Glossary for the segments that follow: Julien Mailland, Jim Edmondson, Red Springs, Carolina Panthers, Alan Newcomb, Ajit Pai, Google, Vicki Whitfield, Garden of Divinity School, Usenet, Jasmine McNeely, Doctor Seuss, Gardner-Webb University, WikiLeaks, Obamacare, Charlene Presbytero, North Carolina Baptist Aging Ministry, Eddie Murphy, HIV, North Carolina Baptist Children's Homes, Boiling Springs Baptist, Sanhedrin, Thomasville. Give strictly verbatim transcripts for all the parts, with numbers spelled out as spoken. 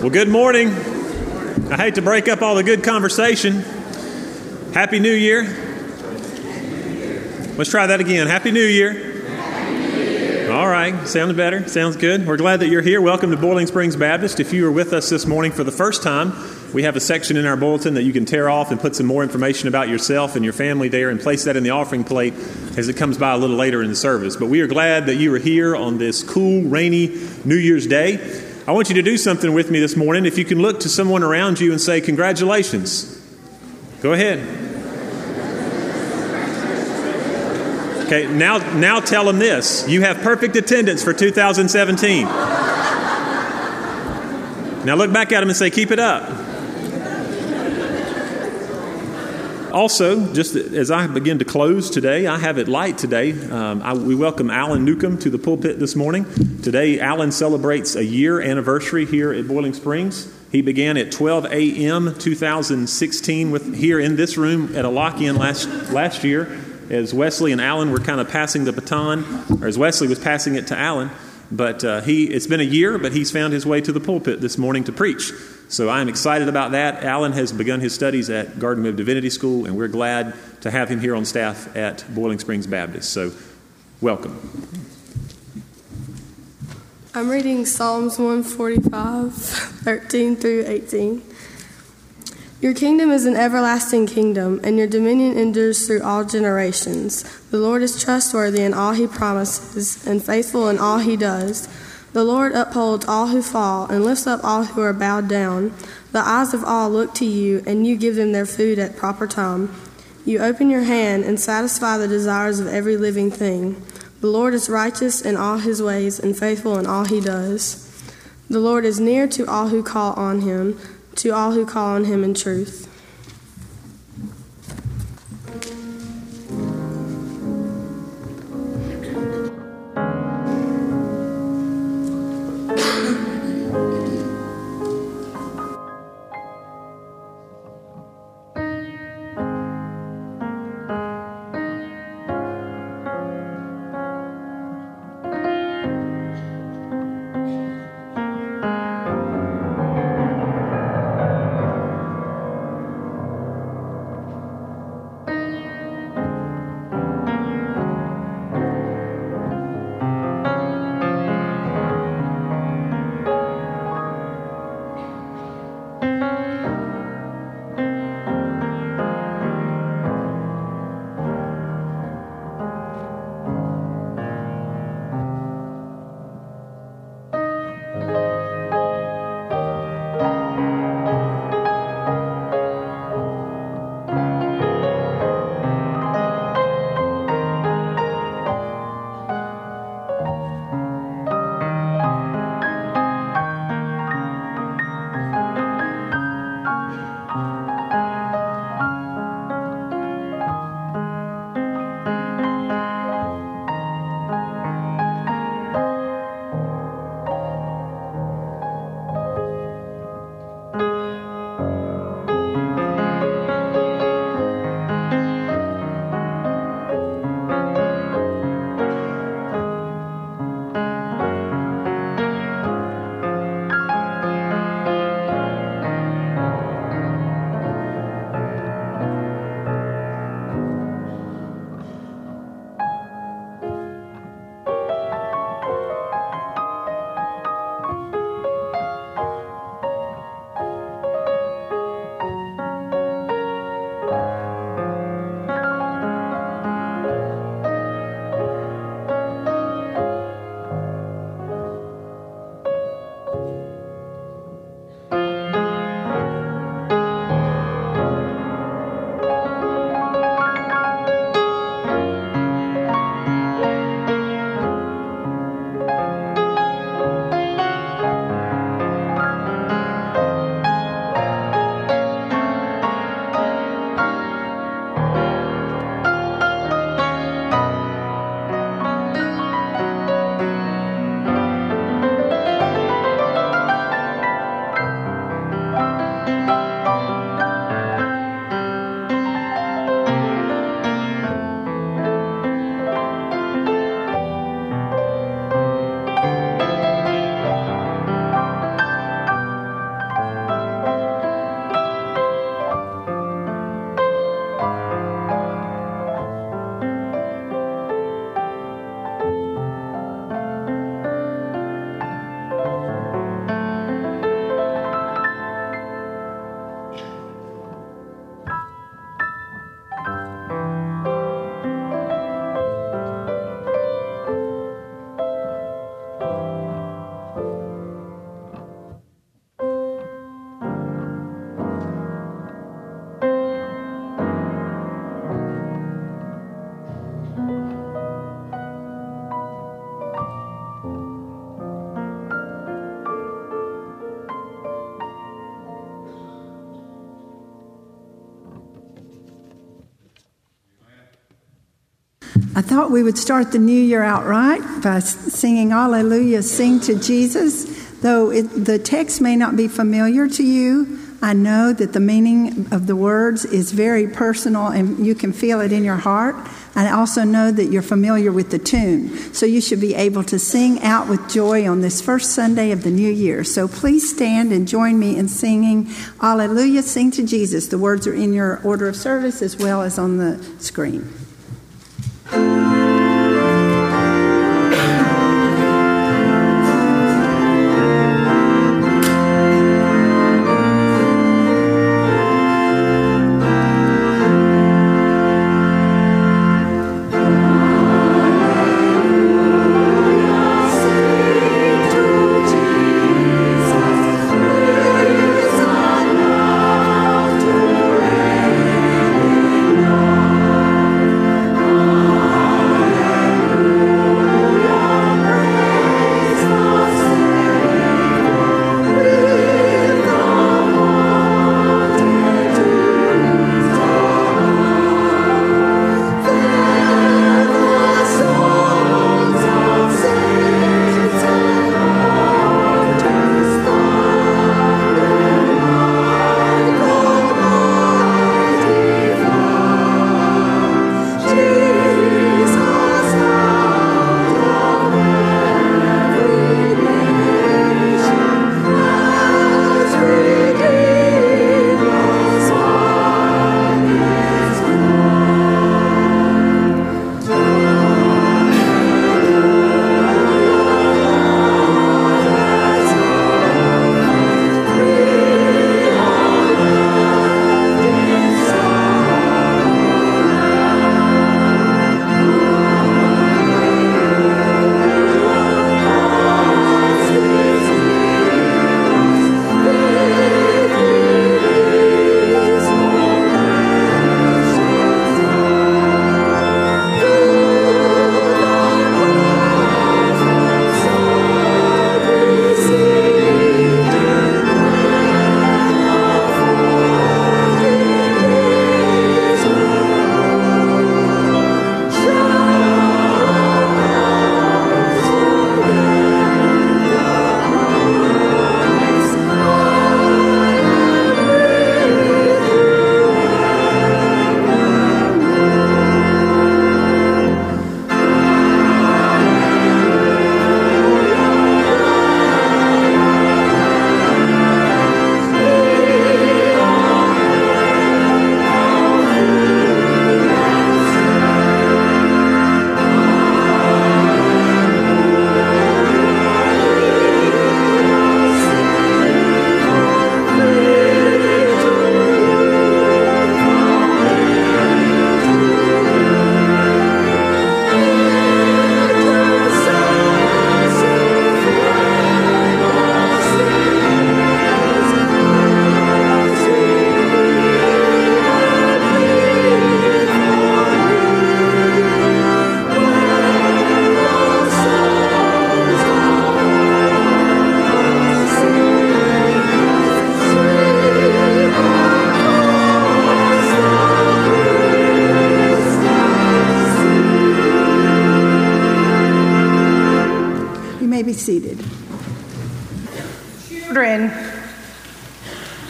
Well, good morning. I hate to break up all the good conversation. Happy New Year. Let's try that again. Happy New Year. Happy New Year. All right. Sounds better. Sounds good. We're glad that you're here. Welcome to Boiling Springs Baptist. If you were with us this morning for the first time, we have a section in our bulletin that you can tear off and put some more information about yourself and your family there and place that in the offering plate as it comes by a little later in the service. But we are glad that you are here on this cool, rainy New Year's Day. I want you to do something with me this morning. If you can look to someone around you and say, congratulations. Go ahead. Okay, now, now tell them this. You have perfect attendance for two thousand seventeen. Now look back at them and say, keep it up. Also, just as I begin to close today, I have it light today. Um, I, we welcome Alan Newcomb to the pulpit this morning. Today, Alan celebrates a year anniversary here at Boiling Springs. He began at twelve a.m. two thousand sixteen with, here in this room at a lock-in last, last year as Wesley and Alan were kind of passing the baton, or as Wesley was passing it to Alan. But uh, he it's been a year, but he's found his way to the pulpit this morning to preach. So I'm excited about that. Alan has begun his studies at Garden of Divinity School, and we're glad to have him here on staff at Boiling Springs Baptist. So welcome. I'm reading Psalms one forty-five, thirteen through eighteen. Your kingdom is an everlasting kingdom, and your dominion endures through all generations. The Lord is trustworthy in all he promises, and faithful in all he does. The Lord upholds all who fall, and lifts up all who are bowed down. The eyes of all look to you, and you give them their food at proper time. You open your hand and satisfy the desires of every living thing. The Lord is righteous in all his ways, and faithful in all he does. The Lord is near to all who call on him, to all who call on him in truth. I thought we would start the new year out right by singing Alleluia, Sing to Jesus. Though it, the text may not be familiar to you, I know that the meaning of the words is very personal and you can feel it in your heart. I also know that you're familiar with the tune, so you should be able to sing out with joy on this first Sunday of the new year. So please stand and join me in singing Alleluia, Sing to Jesus. The words are in your order of service as well as on the screen.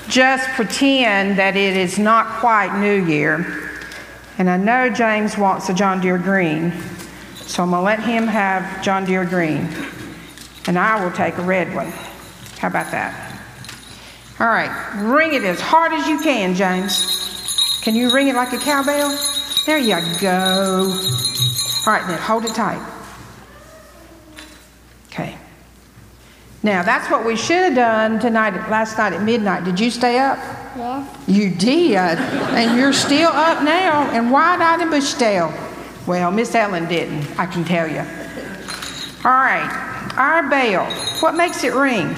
Just pretend that it is not quite New Year. And I know James wants a John Deere green, so I'm going to let him have John Deere green. And I will take a red one. How about that? All right, ring it as hard as you can, James. Can you ring it like a cowbell? There you go. All right, then hold it tight. Okay. Now, that's what we should have done tonight, last night at midnight. Did you stay up? Yeah. You did. And you're still up now and wide-eyed and bushy-tailed. Well, Miss Ellen didn't, I can tell you. All right. Our bell. What makes it ring?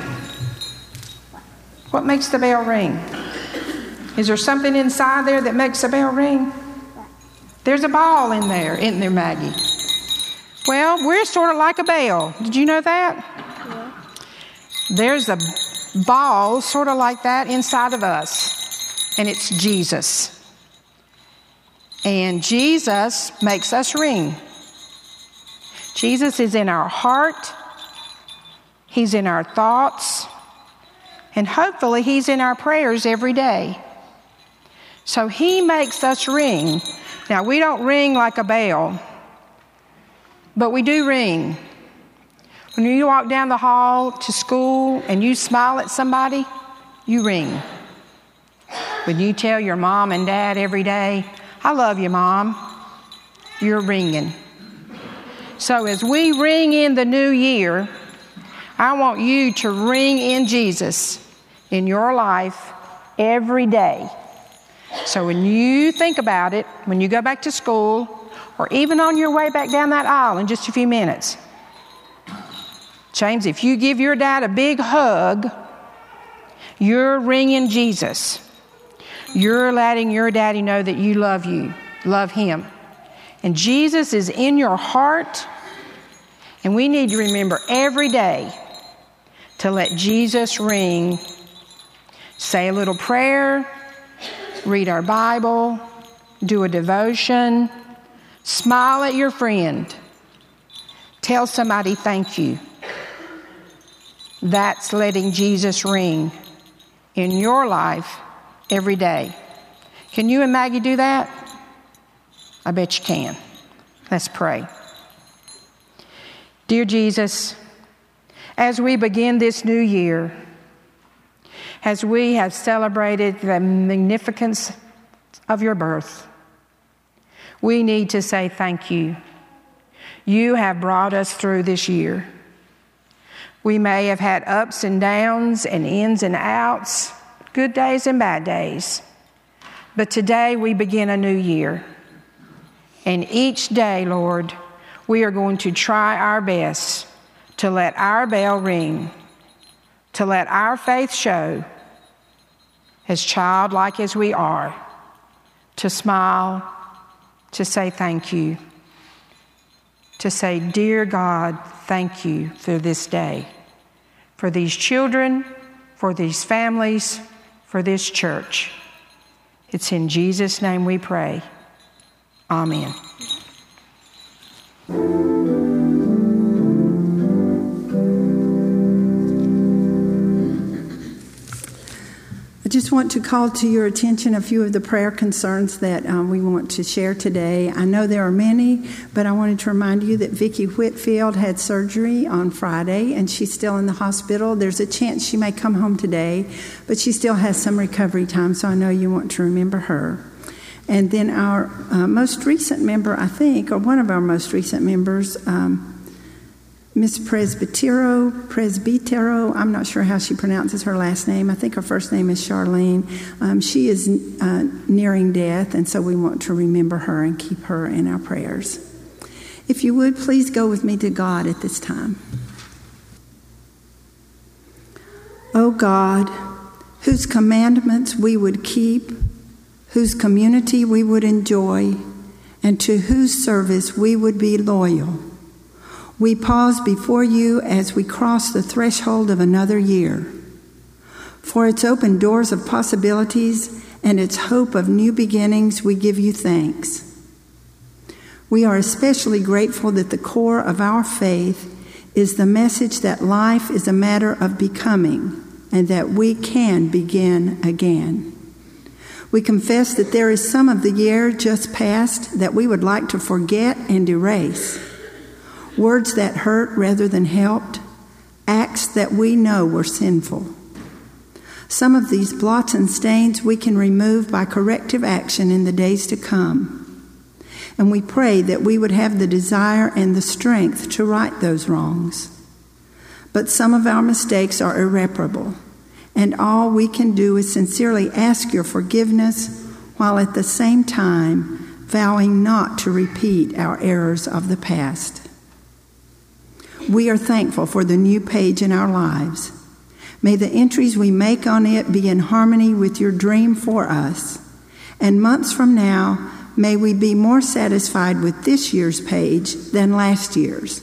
What makes the bell ring? Is there something inside there that makes the bell ring? There's a ball in there, isn't there, Maggie? Well, we're sort of like a bell. Did you know that? There's a ball sort of like that inside of us, and it's Jesus. And Jesus makes us ring. Jesus is in our heart. He's in our thoughts. And hopefully he's in our prayers every day. So he makes us ring. Now, we don't ring like a bell, but we do ring. When you walk down the hall to school and you smile at somebody, you ring. When you tell your mom and dad every day, I love you, Mom, you're ringing. So as we ring in the new year, I want you to ring in Jesus in your life every day. So when you think about it, when you go back to school, or even on your way back down that aisle in just a few minutes, James, if you give your dad a big hug, you're ringing Jesus. You're letting your daddy know that you love you, love him. And Jesus is in your heart, and we need to remember every day to let Jesus ring. Say a little prayer, read our Bible, do a devotion, smile at your friend, tell somebody thank you. That's letting Jesus ring in your life every day. Can you and Maggie do that? I bet you can. Let's pray. Dear Jesus, as we begin this new year, as we have celebrated the magnificence of your birth, we need to say thank you. You have brought us through this year. We may have had ups and downs and ins and outs, good days and bad days, but today we begin a new year. And each day, Lord, we are going to try our best to let our bell ring, to let our faith show, as childlike as we are, to smile, to say thank you, to say, dear God, thank you for this day, for these children, for these families, for this church. It's in Jesus' name we pray. Amen. I just want to call to your attention a few of the prayer concerns that um, we want to share today. I know there are many, but I wanted to remind you that Vicki Whitfield had surgery on Friday, and she's still in the hospital. There's a chance she may come home today, but she still has some recovery time, so I know you want to remember her. And then our uh, most recent member, I think, or one of our most recent members, um, Miss Presbytero, Presbytero, I'm not sure how she pronounces her last name. I think her first name is Charlene. Um, she is uh, nearing death, and so we want to remember her and keep her in our prayers. If you would, please go with me to God at this time. O God, whose commandments we would keep, whose community we would enjoy, and to whose service we would be loyal, we pause before you as we cross the threshold of another year. For its open doors of possibilities and its hope of new beginnings, we give you thanks. We are especially grateful that the core of our faith is the message that life is a matter of becoming and that we can begin again. We confess that there is some of the year just past that we would like to forget and erase. Words that hurt rather than helped, acts that we know were sinful. Some of these blots and stains we can remove by corrective action in the days to come. And we pray that we would have the desire and the strength to right those wrongs. But some of our mistakes are irreparable, and all we can do is sincerely ask your forgiveness while at the same time vowing not to repeat our errors of the past. We are thankful for the new page in our lives. May the entries we make on it be in harmony with your dream for us. And months from now, may we be more satisfied with this year's page than last year's.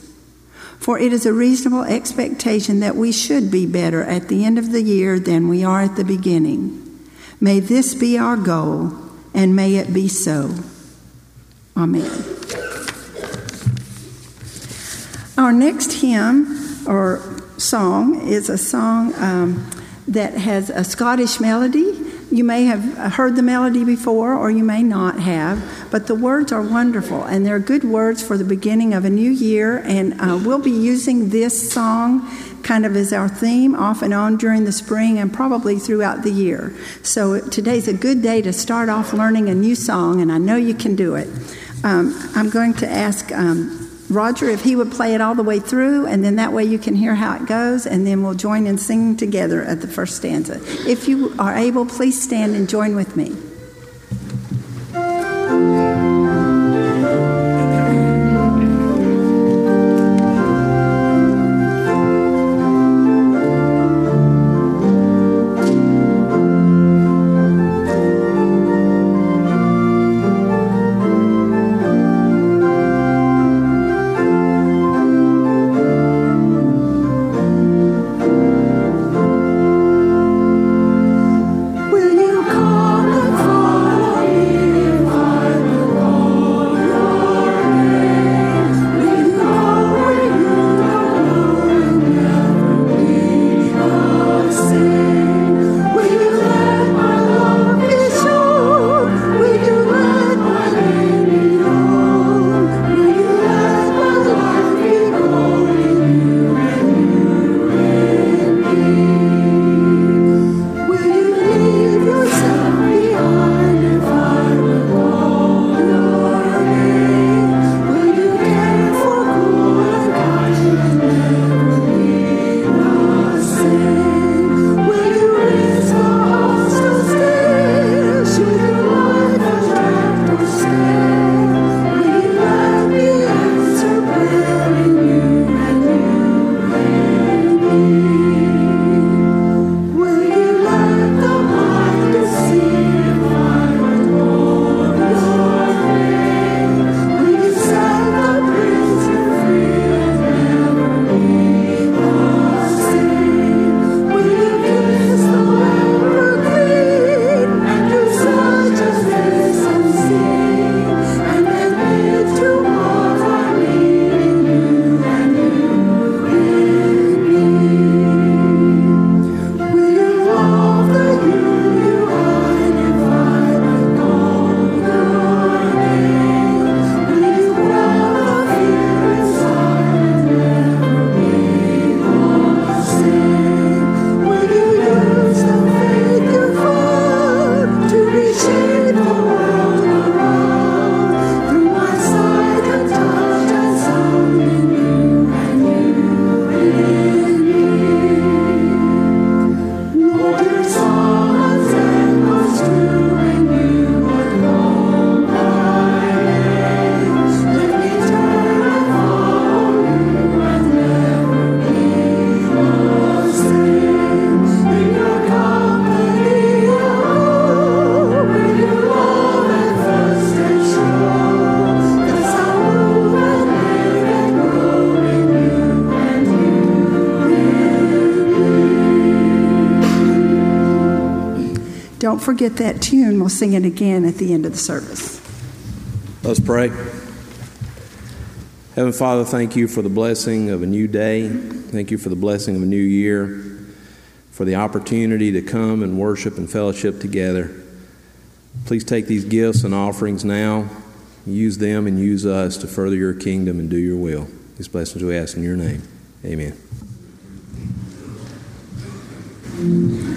For it is a reasonable expectation that we should be better at the end of the year than we are at the beginning. May this be our goal, and may it be so. Amen. Our next hymn or song is a song um, that has a Scottish melody. You may have heard the melody before, or you may not have, but the words are wonderful, and they're good words for the beginning of a new year, and uh, we'll be using this song kind of as our theme off and on during the spring and probably throughout the year. So today's a good day to start off learning a new song, and I know you can do it. Um, I'm going to ask um, Roger if he would play it all the way through, and then that way you can hear how it goes, and then we'll join in singing together at the first stanza. If you are able, please stand and join with me. Don't forget that tune. We'll sing it again at the end of the service. Let's pray. Heavenly Father, thank you for the blessing of a new day. Thank you for the blessing of a new year, for the opportunity to come and worship and fellowship together. Please take these gifts and offerings now. Use them and use us to further your kingdom and do your will. These blessings we ask in your name. Amen. Thank you.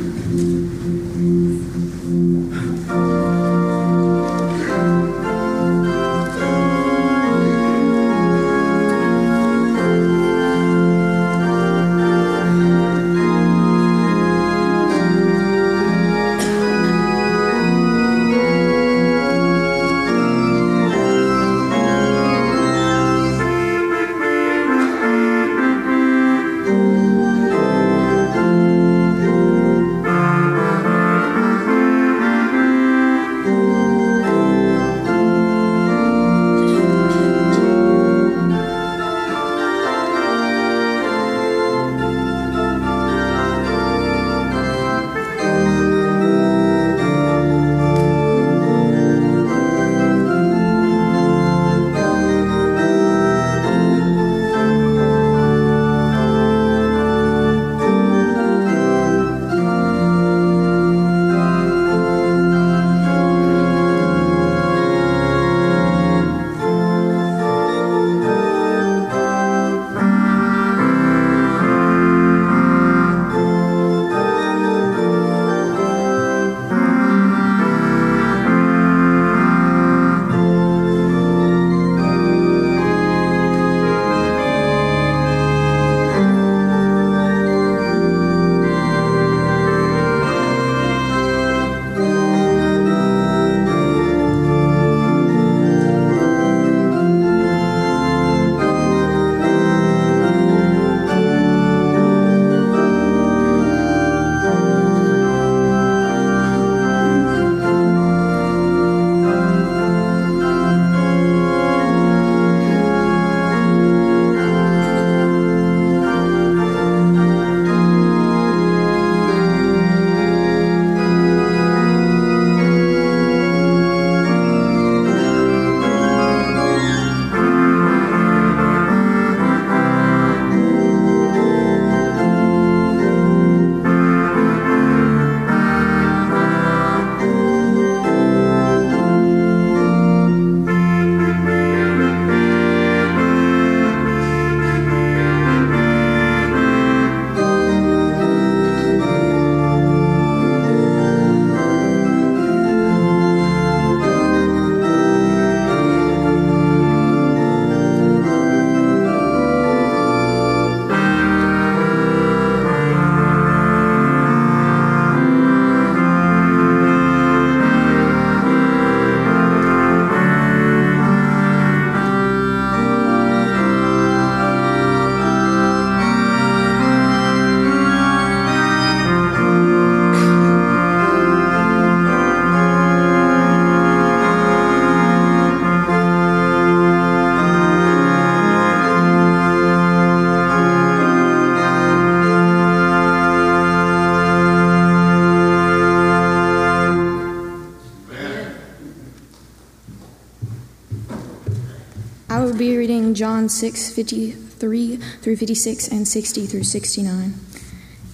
John six, fifty-three through fifty-six, and sixty through sixty-nine.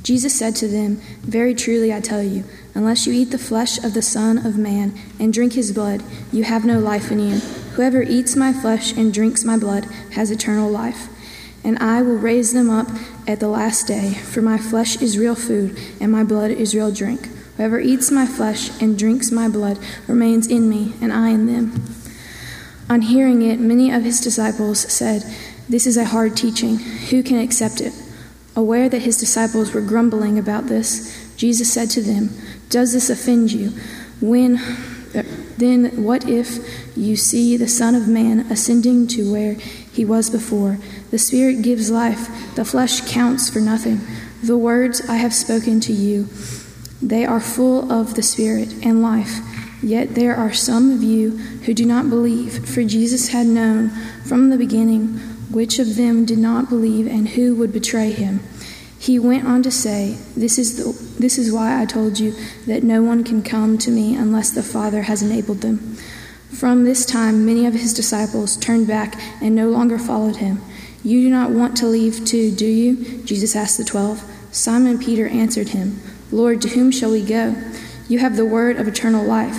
Jesus said to them, "Very truly I tell you, unless you eat the flesh of the Son of Man and drink his blood, you have no life in you. Whoever eats my flesh and drinks my blood has eternal life, and I will raise them up at the last day, for my flesh is real food and my blood is real drink. Whoever eats my flesh and drinks my blood remains in me, and I in them." On hearing it, many of his disciples said, "This is a hard teaching. Who can accept it?" Aware that his disciples were grumbling about this, Jesus said to them, "Does this offend you? When, then what if you see the Son of Man ascending to where he was before? The Spirit gives life. The flesh counts for nothing. The words I have spoken to you, they are full of the Spirit and life. Yet there are some of you who do not believe, for Jesus had known from the beginning which of them did not believe and who would betray him." He went on to say, this is, the, this is why I told you that no one can come to me unless the Father has enabled them." From this time, many of his disciples turned back and no longer followed him. "You do not want to leave too, do you?" Jesus asked the twelve. Simon Peter answered him, "Lord, to whom shall we go? You have the word of eternal life.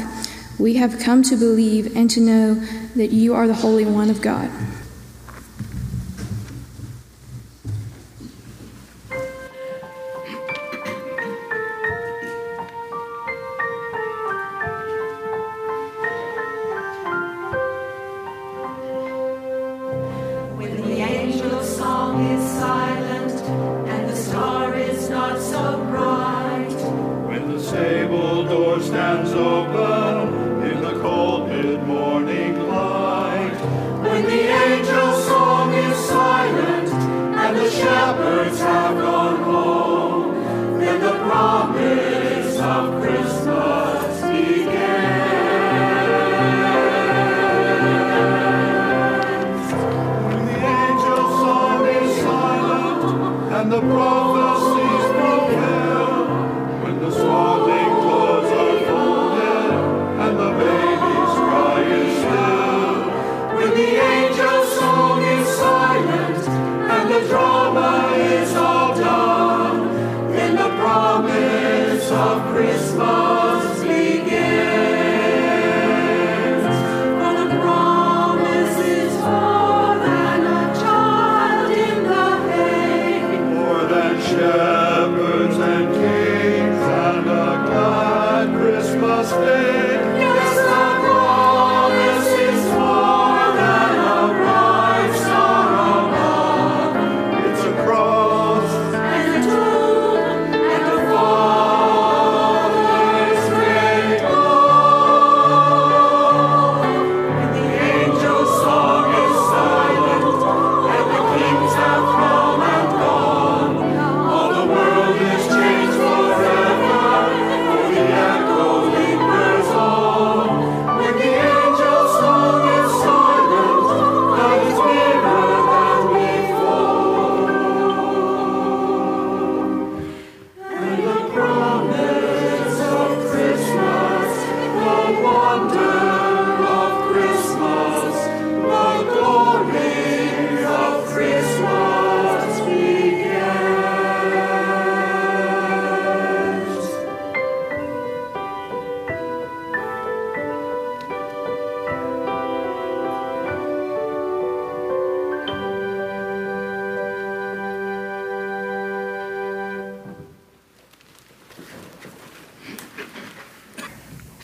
We have come to believe and to know that you are the Holy One of God."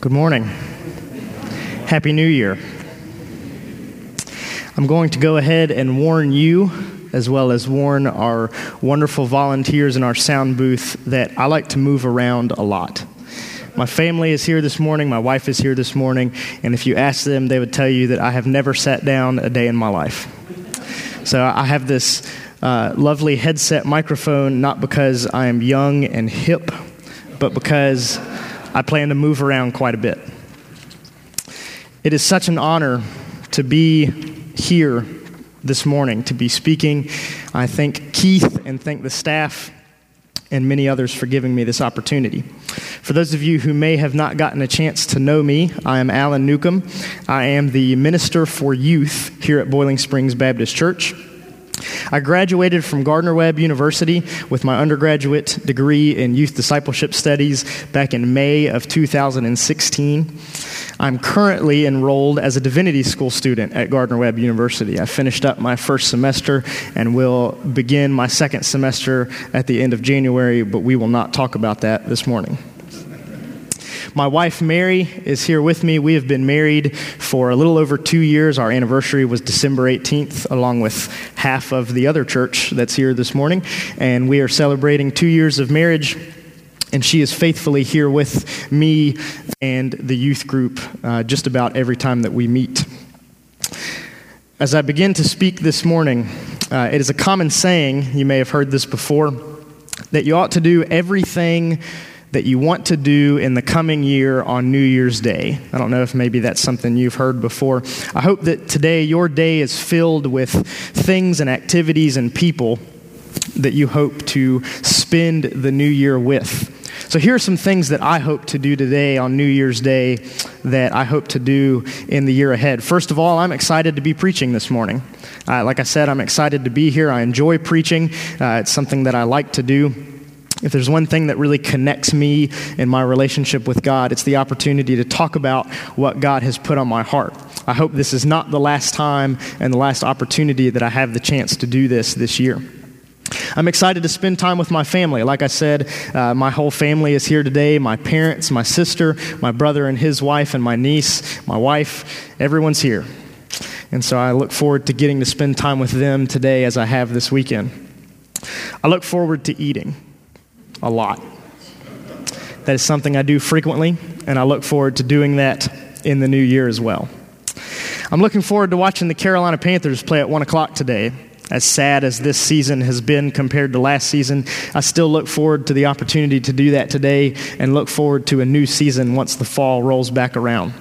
Good morning. Happy New Year. I'm going to go ahead and warn you, as well as warn our wonderful volunteers in our sound booth, that I like to move around a lot. My family is here this morning, my wife is here this morning, and if you ask them, they would tell you that I have never sat down a day in my life. So I have this uh, lovely headset microphone, not because I am young and hip, but because I plan to move around quite a bit. It is such an honor to be here this morning, to be speaking. I thank Keith and thank the staff and many others for giving me this opportunity. For those of you who may have not gotten a chance to know me, I am Alan Newcomb. I am the Minister for Youth here at Boiling Springs Baptist Church. I graduated from Gardner-Webb University with my undergraduate degree in youth discipleship studies back in May of two thousand sixteen. I'm currently enrolled as a divinity school student at Gardner-Webb University. I finished up my first semester and will begin my second semester at the end of January, but we will not talk about that this morning. My wife, Mary, is here with me. We have been married for a little over two years. Our anniversary was December eighteenth, along with half of the other church that's here this morning. And we are celebrating two years of marriage. And she is faithfully here with me and the youth group uh, just about every time that we meet. As I begin to speak this morning, uh, it is a common saying, you may have heard this before, that you ought to do everything that you want to do in the coming year on New Year's Day. I don't know if maybe that's something you've heard before. I hope that today your day is filled with things and activities and people that you hope to spend the new year with. So here are some things that I hope to do today on New Year's Day that I hope to do in the year ahead. First of all, I'm excited to be preaching this morning. Uh, like I said, I'm excited to be here. I enjoy preaching. Uh, it's something that I like to do. If there's one thing that really connects me in my relationship with God, it's the opportunity to talk about what God has put on my heart. I hope this is not the last time and the last opportunity that I have the chance to do this this year. I'm excited to spend time with my family. Like I said, uh, my whole family is here today. My parents, my sister, my brother and his wife, and my niece, my wife, everyone's here. And so I look forward to getting to spend time with them today as I have this weekend. I look forward to eating. A lot. That is something I do frequently, and I look forward to doing that in the new year as well. I'm looking forward to watching the Carolina Panthers play at one o'clock today. As sad as this season has been compared to last season, I still look forward to the opportunity to do that today and look forward to a new season once the fall rolls back around.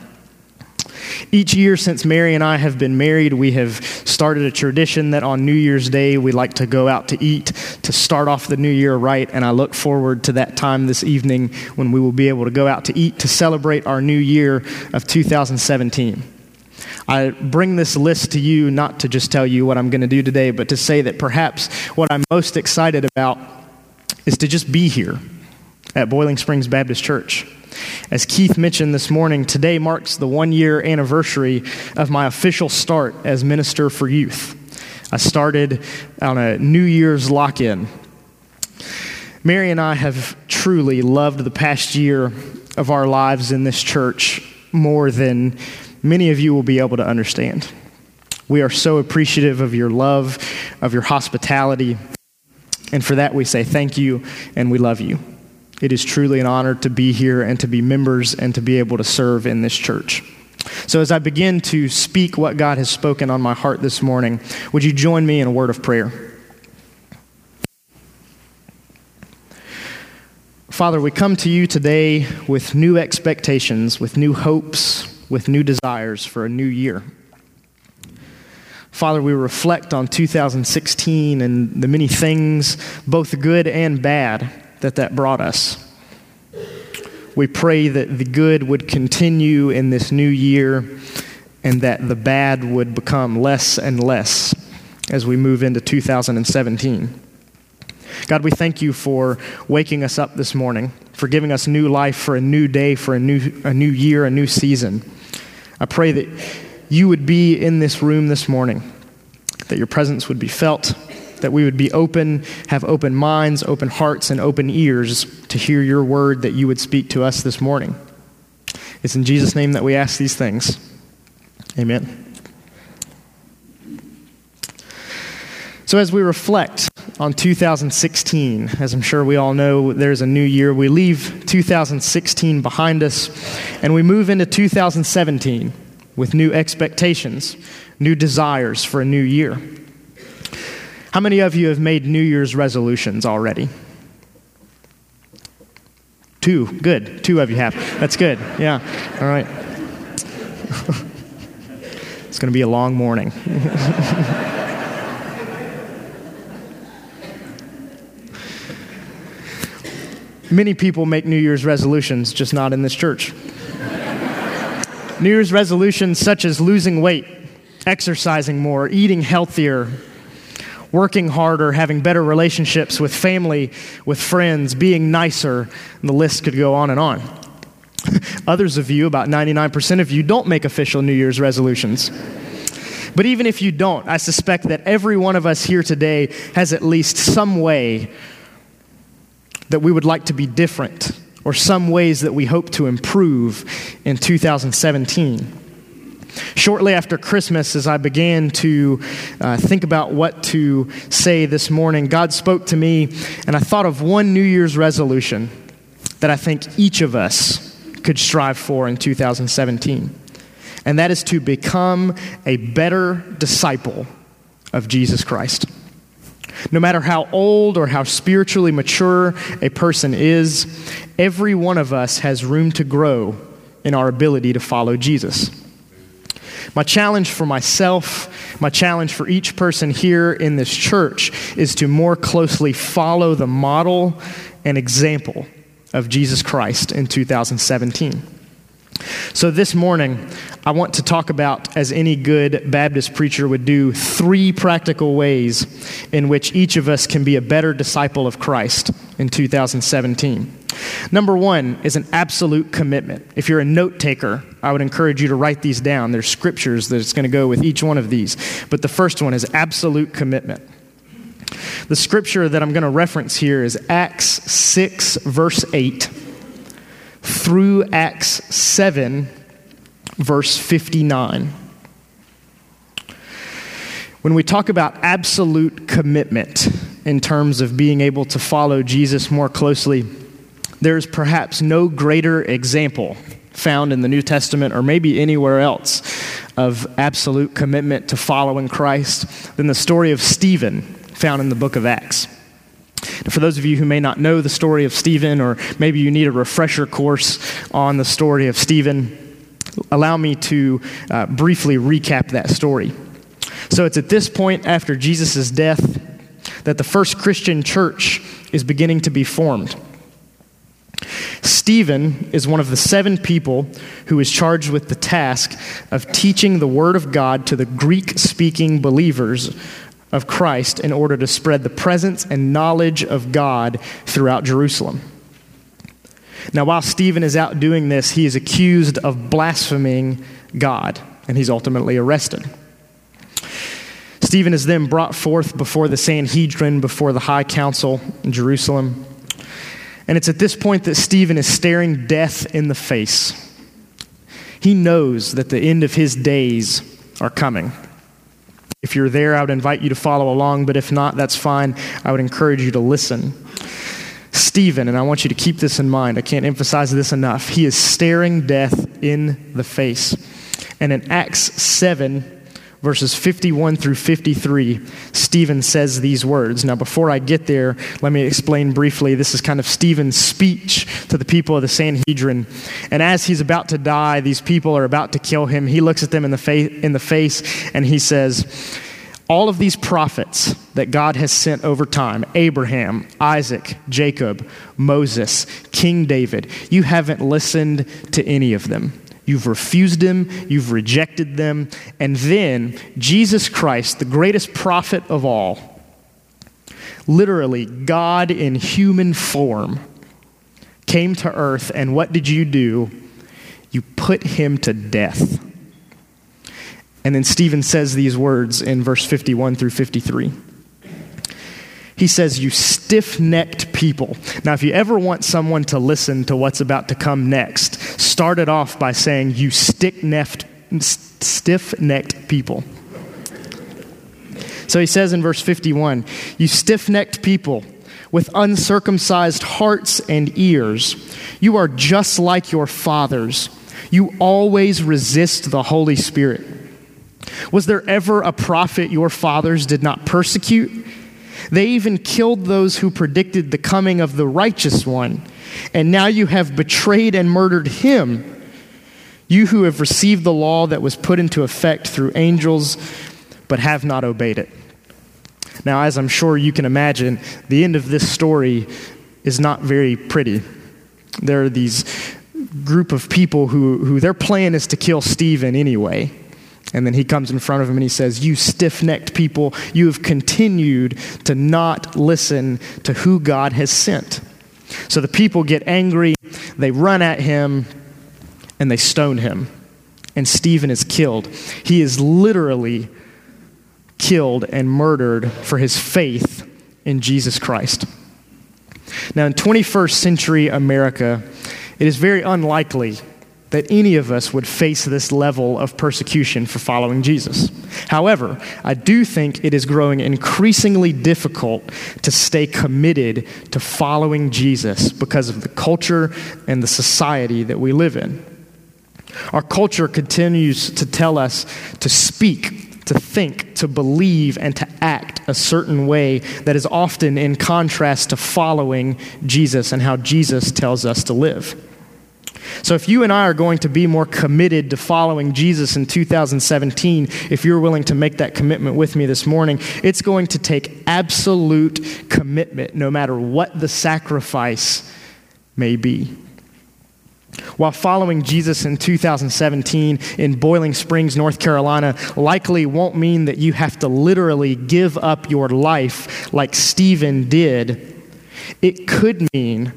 Each year since Mary and I have been married, we have started a tradition that on New Year's Day, we like to go out to eat to start off the new year right, and I look forward to that time this evening when we will be able to go out to eat to celebrate our new year of two thousand seventeen. I bring this list to you not to just tell you what I'm going to do today, but to say that perhaps what I'm most excited about is to just be here at Boiling Springs Baptist Church. As Keith mentioned this morning, today marks the one-year anniversary of my official start as Minister for Youth. I started on a New Year's lock-in. Mary and I have truly loved the past year of our lives in this church more than many of you will be able to understand. We are so appreciative of your love, of your hospitality, and for that we say thank you and we love you. It is truly an honor to be here and to be members and to be able to serve in this church. So as I begin to speak what God has spoken on my heart this morning, would you join me in a word of prayer? Father, we come to you today with new expectations, with new hopes, with new desires for a new year. Father, we reflect on two thousand sixteen and the many things, both good and bad, that that brought us. We pray that the good would continue in this new year and that the bad would become less and less as we move into two thousand seventeen. God, we thank you for waking us up this morning, for giving us new life, for a new day, for a new, a new year, a new season. I pray that you would be in this room this morning, that your presence would be felt, that we would be open, have open minds, open hearts, and open ears to hear your word that you would speak to us this morning. It's in Jesus' name that we ask these things. Amen. So as we reflect on two thousand sixteen, as I'm sure we all know, there's a new year. We leave two thousand sixteen behind us, and we move into two thousand seventeen with new expectations, new desires for a new year. How many of you have made New Year's resolutions already? Two, good. Two of you have. That's good, yeah. All right. It's going to be a long morning. Many people make New Year's resolutions, just not in this church. New Year's resolutions such as losing weight, exercising more, eating healthier, working harder, having better relationships with family, with friends, being nicer, and the list could go on and on. Others of you, about ninety-nine percent of you, don't make official New Year's resolutions. But even if you don't, I suspect that every one of us here today has at least some way that we would like to be different, or some ways that we hope to improve in two thousand seventeen. Shortly after Christmas, as I began to uh, think about what to say this morning, God spoke to me, and I thought of one New Year's resolution that I think each of us could strive for in two thousand seventeen, and that is to become a better disciple of Jesus Christ. No matter how old or how spiritually mature a person is, every one of us has room to grow in our ability to follow Jesus. My challenge for myself, my challenge for each person here in this church is to more closely follow the model and example of Jesus Christ in two thousand seventeen. So this morning, I want to talk about, as any good Baptist preacher would do, three practical ways in which each of us can be a better disciple of Christ in two thousand seventeen. Number one is an absolute commitment. If you're a note taker, I would encourage you to write these down. There's scriptures that's going to go with each one of these. But the first one is absolute commitment. The scripture that I'm going to reference here is Acts six, verse eight, through Acts seven, verse fifty-nine. When we talk about absolute commitment in terms of being able to follow Jesus more closely, there's perhaps no greater example found in the New Testament or maybe anywhere else of absolute commitment to following Christ than the story of Stephen found in the book of Acts. For those of you who may not know the story of Stephen, or maybe you need a refresher course on the story of Stephen, allow me to uh, briefly recap that story. So it's at this point after Jesus' death that the first Christian church is beginning to be formed. Stephen is one of the seven people who is charged with the task of teaching the Word of God to the Greek-speaking believers of Christ in order to spread the presence and knowledge of God throughout Jerusalem. Now, while Stephen is out doing this, he is accused of blaspheming God, and he's ultimately arrested. Stephen is then brought forth before the Sanhedrin, before the high council in Jerusalem. And it's at this point that Stephen is staring death in the face. He knows that the end of his days are coming. If you're there, I would invite you to follow along, but if not, that's fine. I would encourage you to listen. Stephen, and I want you to keep this in mind, I can't emphasize this enough, he is staring death in the face. And in Acts seven, verses fifty-one through fifty-three, Stephen says these words. Now, before I get there, let me explain briefly. This is kind of Stephen's speech to the people of the Sanhedrin. And as he's about to die, these people are about to kill him. He looks at them in the, fa- in the face and he says, "All of these prophets that God has sent over time, Abraham, Isaac, Jacob, Moses, King David, you haven't listened to any of them. You've refused them, you've rejected them, and then Jesus Christ, the greatest prophet of all, literally God in human form, came to earth, and what did you do? You put him to death." And then Stephen says these words in verse fifty-one through fifty-three. He says, "You stiff-necked people." Now, if you ever want someone to listen to what's about to come next, start it off by saying, "You stiff-necked, stiff-necked people." So he says in verse fifty-one, "You stiff-necked people with uncircumcised hearts and ears, you are just like your fathers. You always resist the Holy Spirit. Was there ever a prophet your fathers did not persecute? They even killed those who predicted the coming of the righteous one, and now you have betrayed and murdered him. You who have received the law that was put into effect through angels, but have not obeyed it." Now, as I'm sure you can imagine, the end of this story is not very pretty. There are these group of people who, who their plan is to kill Stephen anyway. And then he comes in front of him and he says, "You stiff-necked people, you have continued to not listen to who God has sent." So the people get angry, they run at him, and they stone him. And Stephen is killed. He is literally killed and murdered for his faith in Jesus Christ. Now, in twenty-first century America, it is very unlikely that any of us would face this level of persecution for following Jesus. However, I do think it is growing increasingly difficult to stay committed to following Jesus because of the culture and the society that we live in. Our culture continues to tell us to speak, to think, to believe, and to act a certain way that is often in contrast to following Jesus and how Jesus tells us to live. So if you and I are going to be more committed to following Jesus in two thousand seventeen, if you're willing to make that commitment with me this morning, it's going to take absolute commitment, no matter what the sacrifice may be. While following Jesus in two thousand seventeen in Boiling Springs, North Carolina, likely won't mean that you have to literally give up your life like Stephen did, it could mean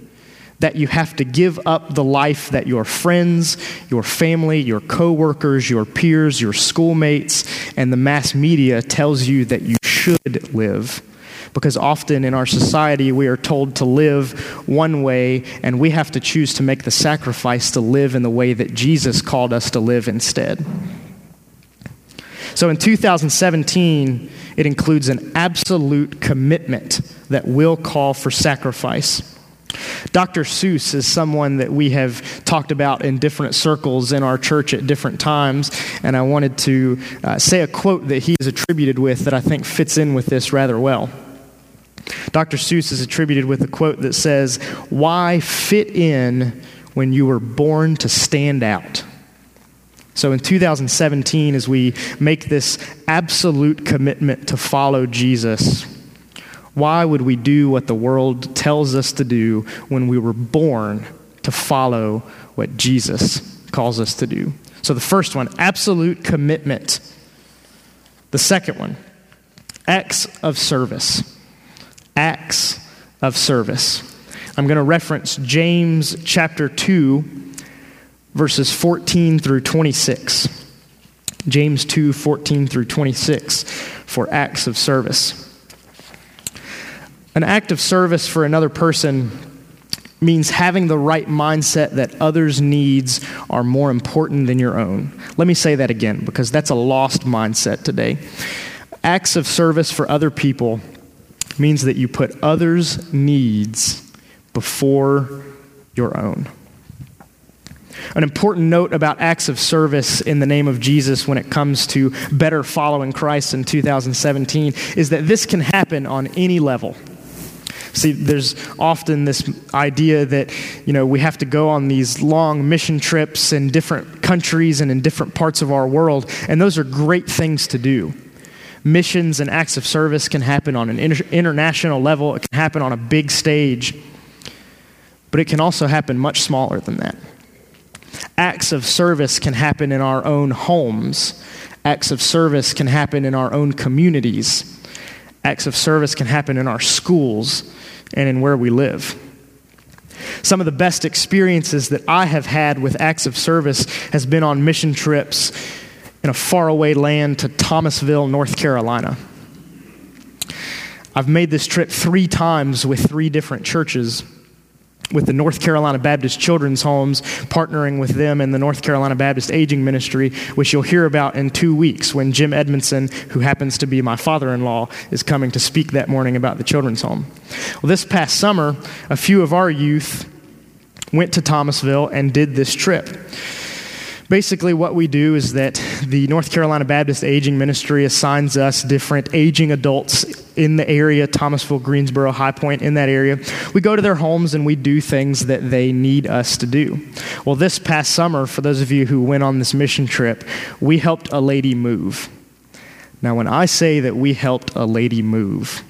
that you have to give up the life that your friends, your family, your coworkers, your peers, your schoolmates, and the mass media tells you that you should live. Because often in our society, we are told to live one way, and we have to choose to make the sacrifice to live in the way that Jesus called us to live instead. So in two thousand seventeen, it includes an absolute commitment that will call for sacrifice. Doctor Seuss is someone that we have talked about in different circles in our church at different times, and I wanted to uh, say a quote that he is attributed with that I think fits in with this rather well. Doctor Seuss is attributed with a quote that says, "Why fit in when you were born to stand out?" So in two thousand seventeen, as we make this absolute commitment to follow Jesus, why would we do what the world tells us to do when we were born to follow what Jesus calls us to do? So the first one, absolute commitment. The second one, acts of service. Acts of service. I'm going to reference James chapter two, verses fourteen through twenty-six. James two, fourteen through twenty-six for acts of service. An act of service for another person means having the right mindset that others' needs are more important than your own. Let me say that again, because that's a lost mindset today. Acts of service for other people means that you put others' needs before your own. An important note about acts of service in the name of Jesus when it comes to better following Christ in two thousand seventeen is that this can happen on any level. See, there's often this idea that, you know, we have to go on these long mission trips in different countries and in different parts of our world, and those are great things to do. Missions and acts of service can happen on an inter- international level. It can happen on a big stage, but it can also happen much smaller than that. Acts of service can happen in our own homes. Acts of service can happen in our own communities. Acts of service can happen in our schools and in where we live. Some of the best experiences that I have had with acts of service has been on mission trips in a faraway land to Thomasville, North Carolina. I've made this trip three times with three different churches, with the North Carolina Baptist Children's Homes, partnering with them and the North Carolina Baptist Aging Ministry, which you'll hear about in two weeks when Jim Edmondson, who happens to be my father-in-law, is coming to speak that morning about the children's home. Well, this past summer, a few of our youth went to Thomasville and did this trip. Basically, what we do is that the North Carolina Baptist Aging Ministry assigns us different aging adults in the area, Thomasville, Greensboro, High Point, in that area. We go to their homes and we do things that they need us to do. Well, this past summer, for those of you who went on this mission trip, we helped a lady move. Now, when I say that we helped a lady move,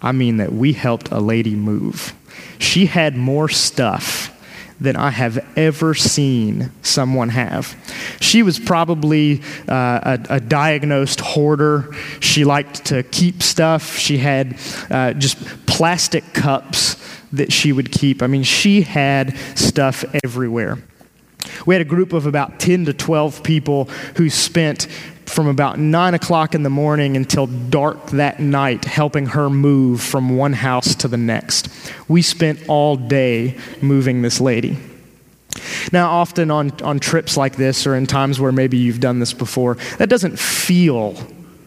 I mean that we helped a lady move. She had more stuff than I have ever seen someone have. She was probably uh, a, a diagnosed hoarder. She liked to keep stuff. She had uh, just plastic cups that she would keep. I mean, she had stuff everywhere. We had a group of about ten to twelve people who spent from about nine o'clock in the morning until dark that night helping her move from one house to the next. We spent all day moving this lady. Now, often on, on trips like this or in times where maybe you've done this before, that doesn't feel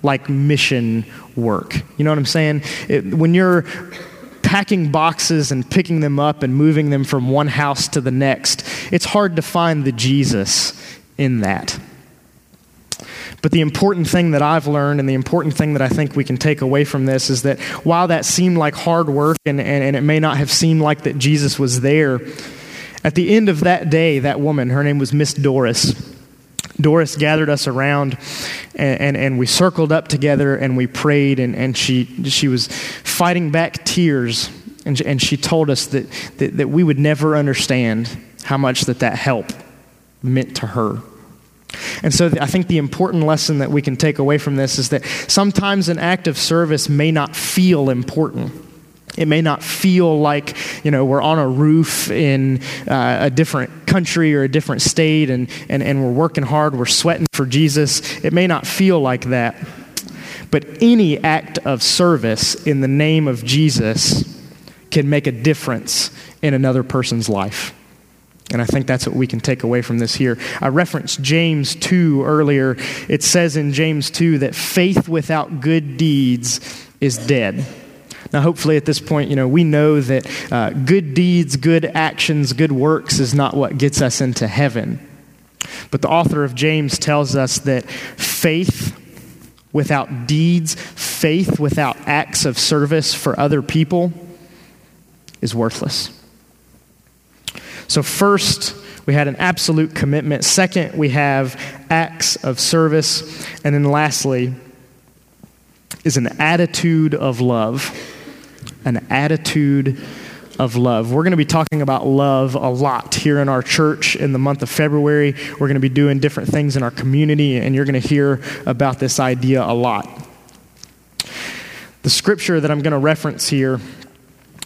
like mission work. You know what I'm saying? It, when you're packing boxes and picking them up and moving them from one house to the next, it's hard to find the Jesus in that. But the important thing that I've learned and the important thing that I think we can take away from this is that while that seemed like hard work and, and, and it may not have seemed like that Jesus was there, at the end of that day, that woman, her name was Miss Doris. Doris gathered us around and, and, and we circled up together and we prayed and, and she she was fighting back tears and, and she told us that, that, that we would never understand how much that that help meant to her. And so I think the important lesson that we can take away from this is that sometimes an act of service may not feel important. It may not feel like, you know, we're on a roof in uh, a different country or a different state and, and, and we're working hard, we're sweating for Jesus. It may not feel like that. But any act of service in the name of Jesus can make a difference in another person's life. And I think that's what we can take away from this here. I referenced James two earlier. It says in James two that faith without good deeds is dead. Now, hopefully at this point, you know, we know that uh, good deeds, good actions, good works is not what gets us into heaven. But the author of James tells us that faith without deeds, faith without acts of service for other people is worthless. So first, we had an absolute commitment. Second, we have acts of service. And then lastly is an attitude of love. An attitude of love. We're going to be talking about love a lot here in our church in the month of February. We're going to be doing different things in our community, and you're going to hear about this idea a lot. The scripture that I'm going to reference here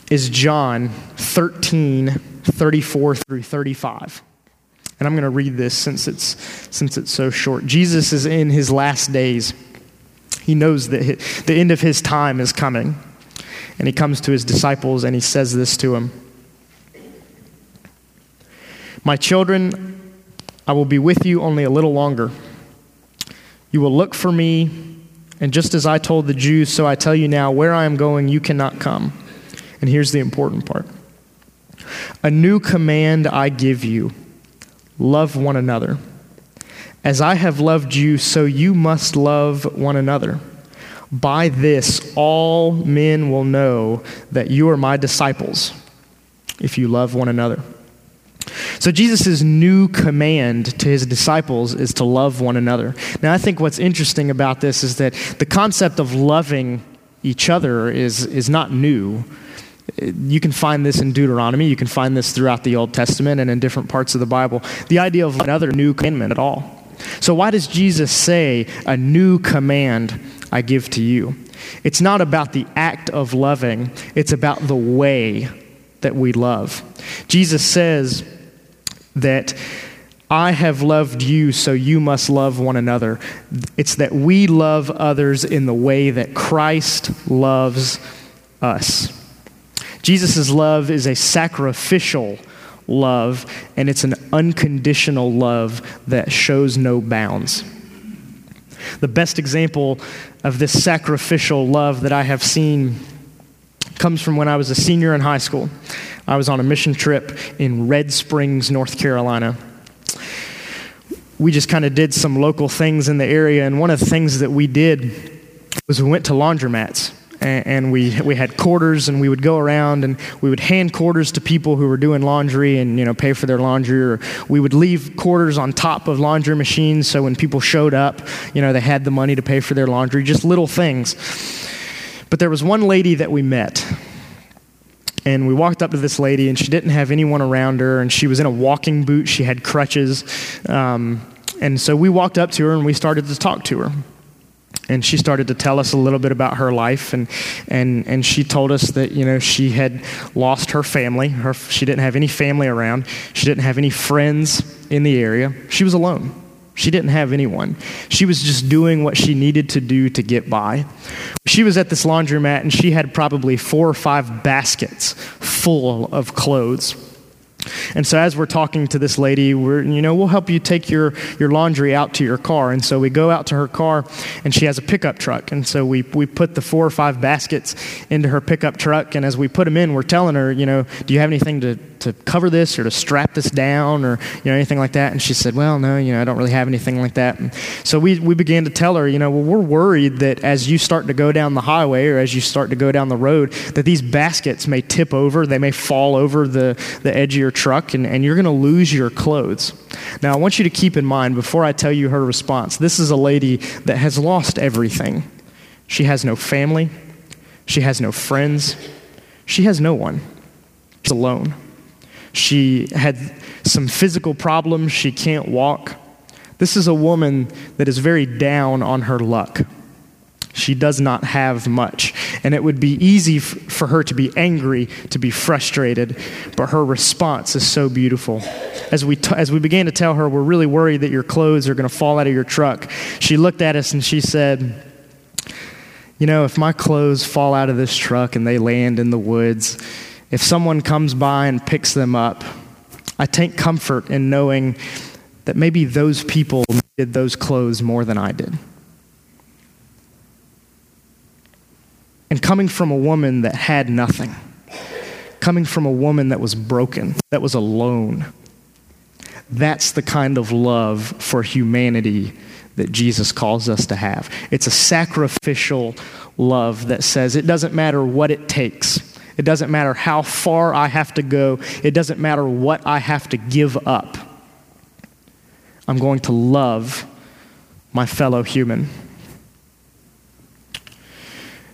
is John thirteen, thirty-four through thirty-five. And I'm going to read this since it's since it's so short. Jesus is in his last days. He knows that his, the end of his time is coming. And he comes to his disciples and he says this to them. My children, I will be with you only a little longer. You will look for me, and just as I told the Jews, so I tell you now, where I am going, you cannot come. And here's the important part. A new command I give you, love one another. As I have loved you, so you must love one another. By this, all men will know that you are my disciples, if you love one another. So Jesus' new command to his disciples is to love one another. Now, I think what's interesting about this is that the concept of loving each other is, is not new. You can find this in Deuteronomy. You can find this throughout the Old Testament and in different parts of the Bible. The idea of another new commandment at all. So why does Jesus say, a new command I give to you? It's not about the act of loving. It's about the way that we love. Jesus says that I have loved you, so you must love one another. It's that we love others in the way that Christ loves us. Jesus' love is a sacrificial love, and it's an unconditional love that shows no bounds. The best example of this sacrificial love that I have seen comes from when I was a senior in high school. I was on a mission trip in Red Springs, North Carolina. We just kind of did some local things in the area, and one of the things that we did was we went to laundromats. And we we had quarters, and we would go around, and we would hand quarters to people who were doing laundry and, you know, pay for their laundry. Or we would leave quarters on top of laundry machines so when people showed up, you know, they had the money to pay for their laundry, just little things. But there was one lady that we met, And we walked up to this lady, and she didn't have anyone around her, and she was in a walking boot. She had crutches. Um, and so we walked up to her, and we started to talk to her. And she started to tell us a little bit about her life, and and and she told us that, you know, she had lost her family. Her, she didn't have any family around. She didn't have any friends in the area. She was alone. She didn't have anyone. She was just doing what she needed to do to get by. She was at this laundromat, and she had probably four or five baskets full of clothes. And so as we're talking to this lady, we're, you know, we'll help you take your, your laundry out to your car. And so we go out to her car, and she has a pickup truck. And so we, we put the four or five baskets into her pickup truck. And as we put them in, we're telling her, you know, do you have anything to, to cover this or to strap this down or, you know, anything like that? And she said, well, no, you know, I don't really have anything like that. And so we, we began to tell her, you know, well, we're worried that as you start to go down the highway or as you start to go down the road, that these baskets may tip over, they may fall over the, the edge of your truck, and, and you're going to lose your clothes. Now, I want you to keep in mind, before I tell you her response, this is a lady that has lost everything. She has no family. She has no friends. She has no one. She's alone. She had some physical problems. She can't walk. This is a woman that is very down on her luck. She does not have much. And it would be easy f- for her to be angry, to be frustrated, but her response is so beautiful. As we t- as we began to tell her, we're really worried that your clothes are going to fall out of your truck, she looked at us and she said, you know, if my clothes fall out of this truck and they land in the woods, if someone comes by and picks them up, I take comfort in knowing that maybe those people needed those clothes more than I did. And coming from a woman that had nothing, coming from a woman that was broken, that was alone, that's the kind of love for humanity that Jesus calls us to have. It's a sacrificial love that says it doesn't matter what it takes. It doesn't matter how far I have to go. It doesn't matter what I have to give up. I'm going to love my fellow human.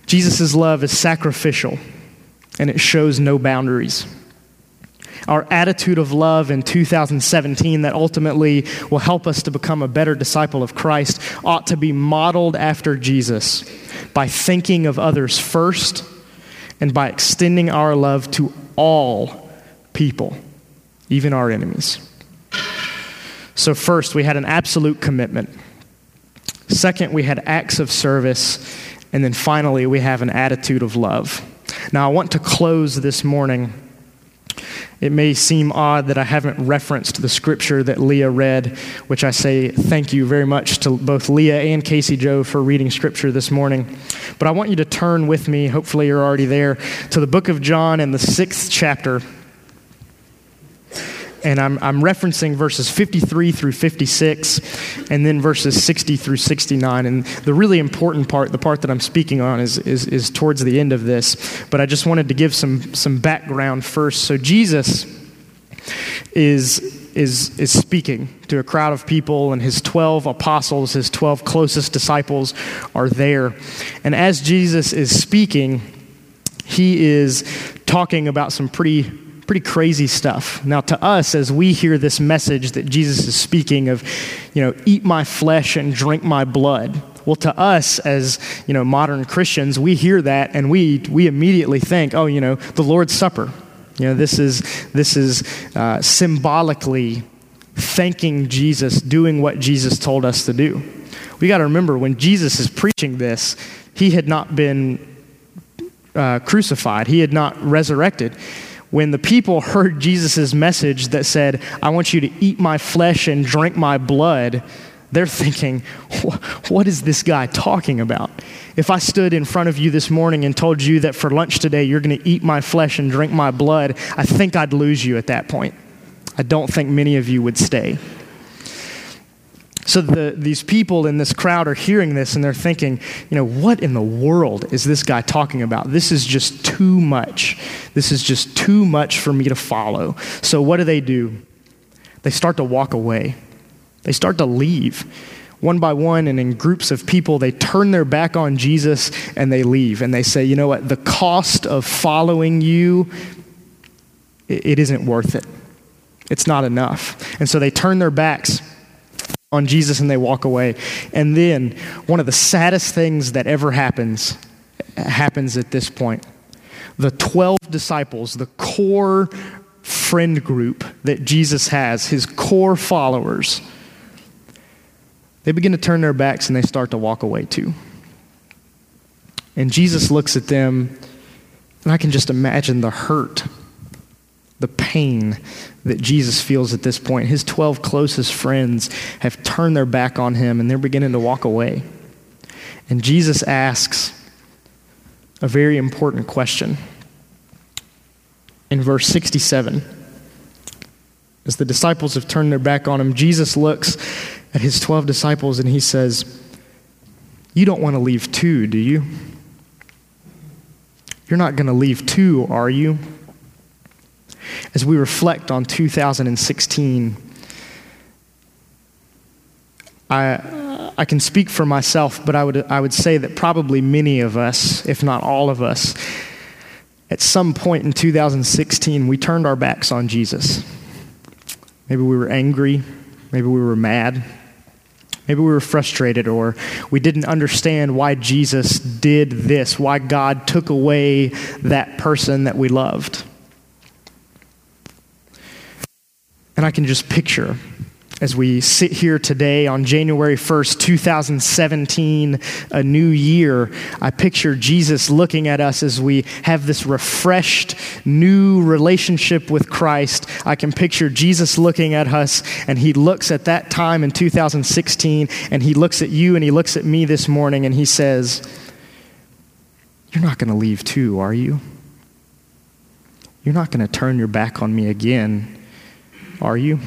Jesus' love is sacrificial, and it shows no boundaries. Our attitude of love in two thousand seventeen that ultimately will help us to become a better disciple of Christ ought to be modeled after Jesus by thinking of others first and by extending our love to all people, even our enemies. So first, we had an absolute commitment. Second, we had acts of service. And then finally, we have an attitude of love. Now, I want to close this morning. It may seem odd that I haven't referenced the scripture that Leah read, which I say thank you very much to both Leah and Casey Joe for reading scripture this morning. But I want you to turn with me, hopefully you're already there, to the book of John in the sixth chapter. And I'm, I'm referencing verses fifty-three through fifty-six, and then verses sixty through sixty-nine. And the really important part, the part that I'm speaking on, is, is, is towards the end of this. But I just wanted to give some, some background first. So Jesus is... is is speaking to a crowd of people, and his twelve apostles, his twelve closest disciples are there. And as Jesus is speaking, he is talking about some pretty pretty crazy stuff. Now, to us, as we hear this message that Jesus is speaking of, you know, eat my flesh and drink my blood. Well, to us as, you know, modern Christians, we hear that and we we immediately think, oh, you know, the Lord's Supper. You know, this is this is uh, symbolically thanking Jesus, doing what Jesus told us to do. We got to remember, when Jesus is preaching this, he had not been uh, crucified. He had not resurrected. When the people heard Jesus' message that said, I want you to eat my flesh and drink my blood, they're thinking, what is this guy talking about? If I stood in front of you this morning and told you that for lunch today you're going to eat my flesh and drink my blood, I think I'd lose you at that point. I don't think many of you would stay. So the, these people in this crowd are hearing this and they're thinking, you know, what in the world is this guy talking about? This is just too much. This is just too much for me to follow. So what do they do? They start to walk away. They start to leave. One by one and in groups of people, they turn their back on Jesus and they leave. And they say, you know what? The cost of following you it isn't worth it. It's not enough. And so they turn their backs on Jesus and they walk away. And then one of the saddest things that ever happens, happens at this point. The twelve disciples, the core friend group that Jesus has, his core followers, they begin to turn their backs and they start to walk away too. And Jesus looks at them, and I can just imagine the hurt, the pain that Jesus feels at this point. His twelve closest friends have turned their back on him, and they're beginning to walk away. And Jesus asks a very important question. In verse sixty-seven, as the disciples have turned their back on him, Jesus looks at his twelve disciples and he says, "You don't want to leave too, do you? You're not going to leave too, are you?" As we reflect on two thousand sixteen, I I can speak for myself, but I would I would say that probably many of us, if not all of us, at some point in two thousand sixteen, we turned our backs on Jesus. Maybe we were angry, maybe we were mad, maybe we were frustrated, or we didn't understand why Jesus did this, why God took away that person that we loved. And I can just picture, as we sit here today on January first, two thousand seventeen, a new year, I picture Jesus looking at us as we have this refreshed, new relationship with Christ. I can picture Jesus looking at us, and he looks at that time in two thousand sixteen, and he looks at you, and he looks at me this morning, and he says, "You're not going to leave too, are you? You're not going to turn your back on me again, are you?"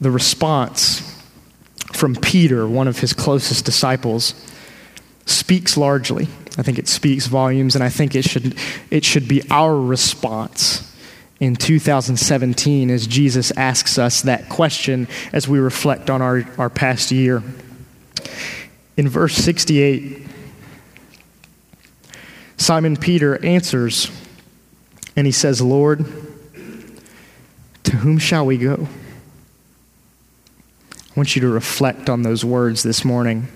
The response from Peter, one of his closest disciples, speaks largely. I think it speaks volumes, and I think it should it should be our response in two thousand seventeen as Jesus asks us that question as we reflect on our, our past year. In verse sixty-eight, Simon Peter answers, and he says, "Lord, to whom shall we go?" I want you to reflect on those words this morning.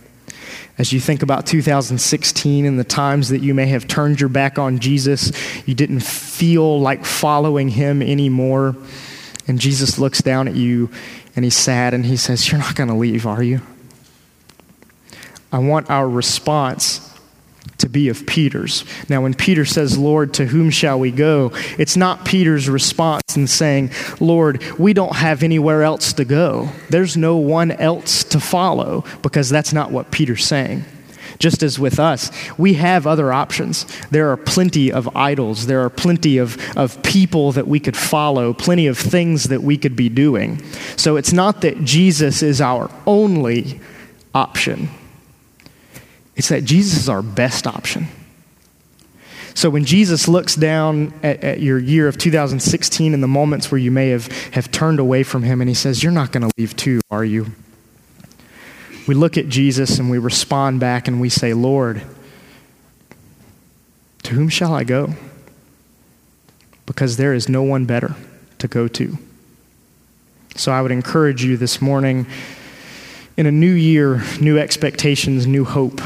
As you think about two thousand sixteen and the times that you may have turned your back on Jesus, you didn't feel like following him anymore, and Jesus looks down at you, and he's sad, and he says, "You're not going to leave, are you?" I want our response to be of Peter's. Now, when Peter says, "Lord, to whom shall we go?" it's not Peter's response in saying, "Lord, we don't have anywhere else to go. There's no one else to follow," because that's not what Peter's saying. Just as with us, we have other options. There are plenty of idols. There are plenty of, of people that we could follow, plenty of things that we could be doing. So it's not that Jesus is our only option. It's that Jesus is our best option. So when Jesus looks down at, at your year of two thousand sixteen and the moments where you may have, have turned away from him, and he says, "You're not going to leave too, are you?" we look at Jesus and we respond back and we say, "Lord, to whom shall I go?" Because there is no one better to go to. So I would encourage you this morning, in a new year, new expectations, new hope,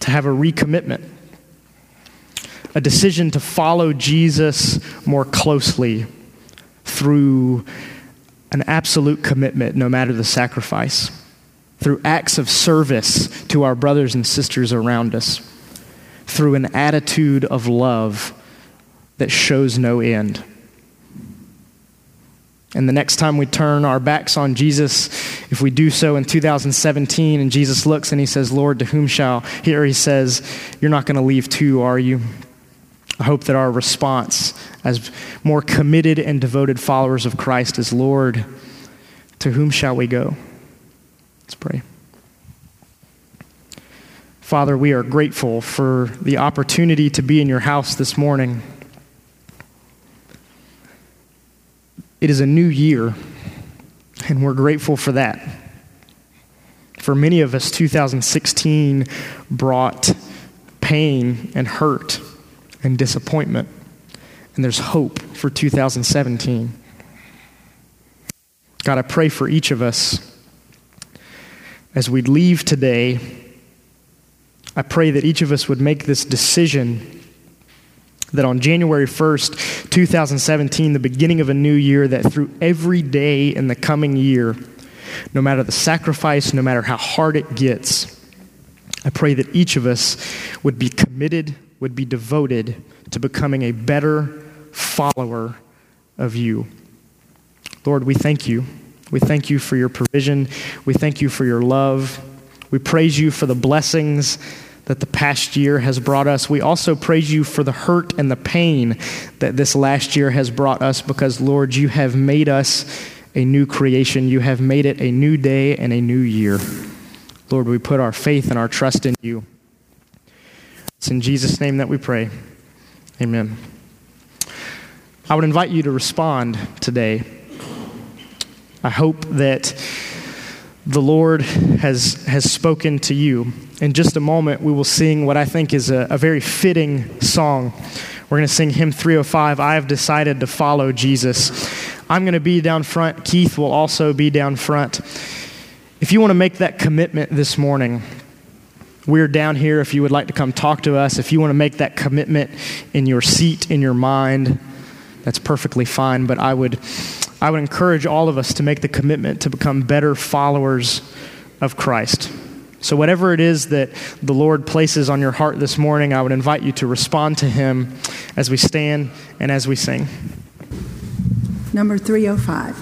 to have a recommitment, a decision to follow Jesus more closely through an absolute commitment, no matter the sacrifice, through acts of service to our brothers and sisters around us, through an attitude of love that shows no end. And the next time we turn our backs on Jesus, if we do so in two thousand seventeen, and Jesus looks and he says, "Lord, to whom shall," here he says, "You're not going to leave too, are you?" I hope that our response as more committed and devoted followers of Christ is, "Lord, to whom shall we go?" Let's pray. Father, we are grateful for the opportunity to be in your house this morning. It is a new year, and we're grateful for that. For many of us, two thousand sixteen brought pain and hurt and disappointment. And there's hope for two thousand seventeen. God, I pray for each of us as we leave today. I pray that each of us would make this decision that on January first, two thousand seventeen, the beginning of a new year, that through every day in the coming year, no matter the sacrifice, no matter how hard it gets, I pray that each of us would be committed, would be devoted to becoming a better follower of you. Lord, we thank you. We thank you for your provision. We thank you for your love. We praise you for the blessings that the past year has brought us. We also praise you for the hurt and the pain that this last year has brought us, because, Lord, you have made us a new creation. You have made it a new day and a new year. Lord, we put our faith and our trust in you. It's in Jesus' name that we pray. Amen. I would invite you to respond today. I hope that the Lord has has spoken to you. In just a moment, we will sing what I think is a, a very fitting song. We're going to sing hymn three oh five, I Have Decided to Follow Jesus. I'm going to be down front. Keith will also be down front. If you want to make that commitment this morning, we're down here if you would like to come talk to us. If you want to make that commitment in your seat, in your mind, that's perfectly fine. But I would... I would encourage all of us to make the commitment to become better followers of Christ. So whatever it is that the Lord places on your heart this morning, I would invite you to respond to him as we stand and as we sing. Number three oh five.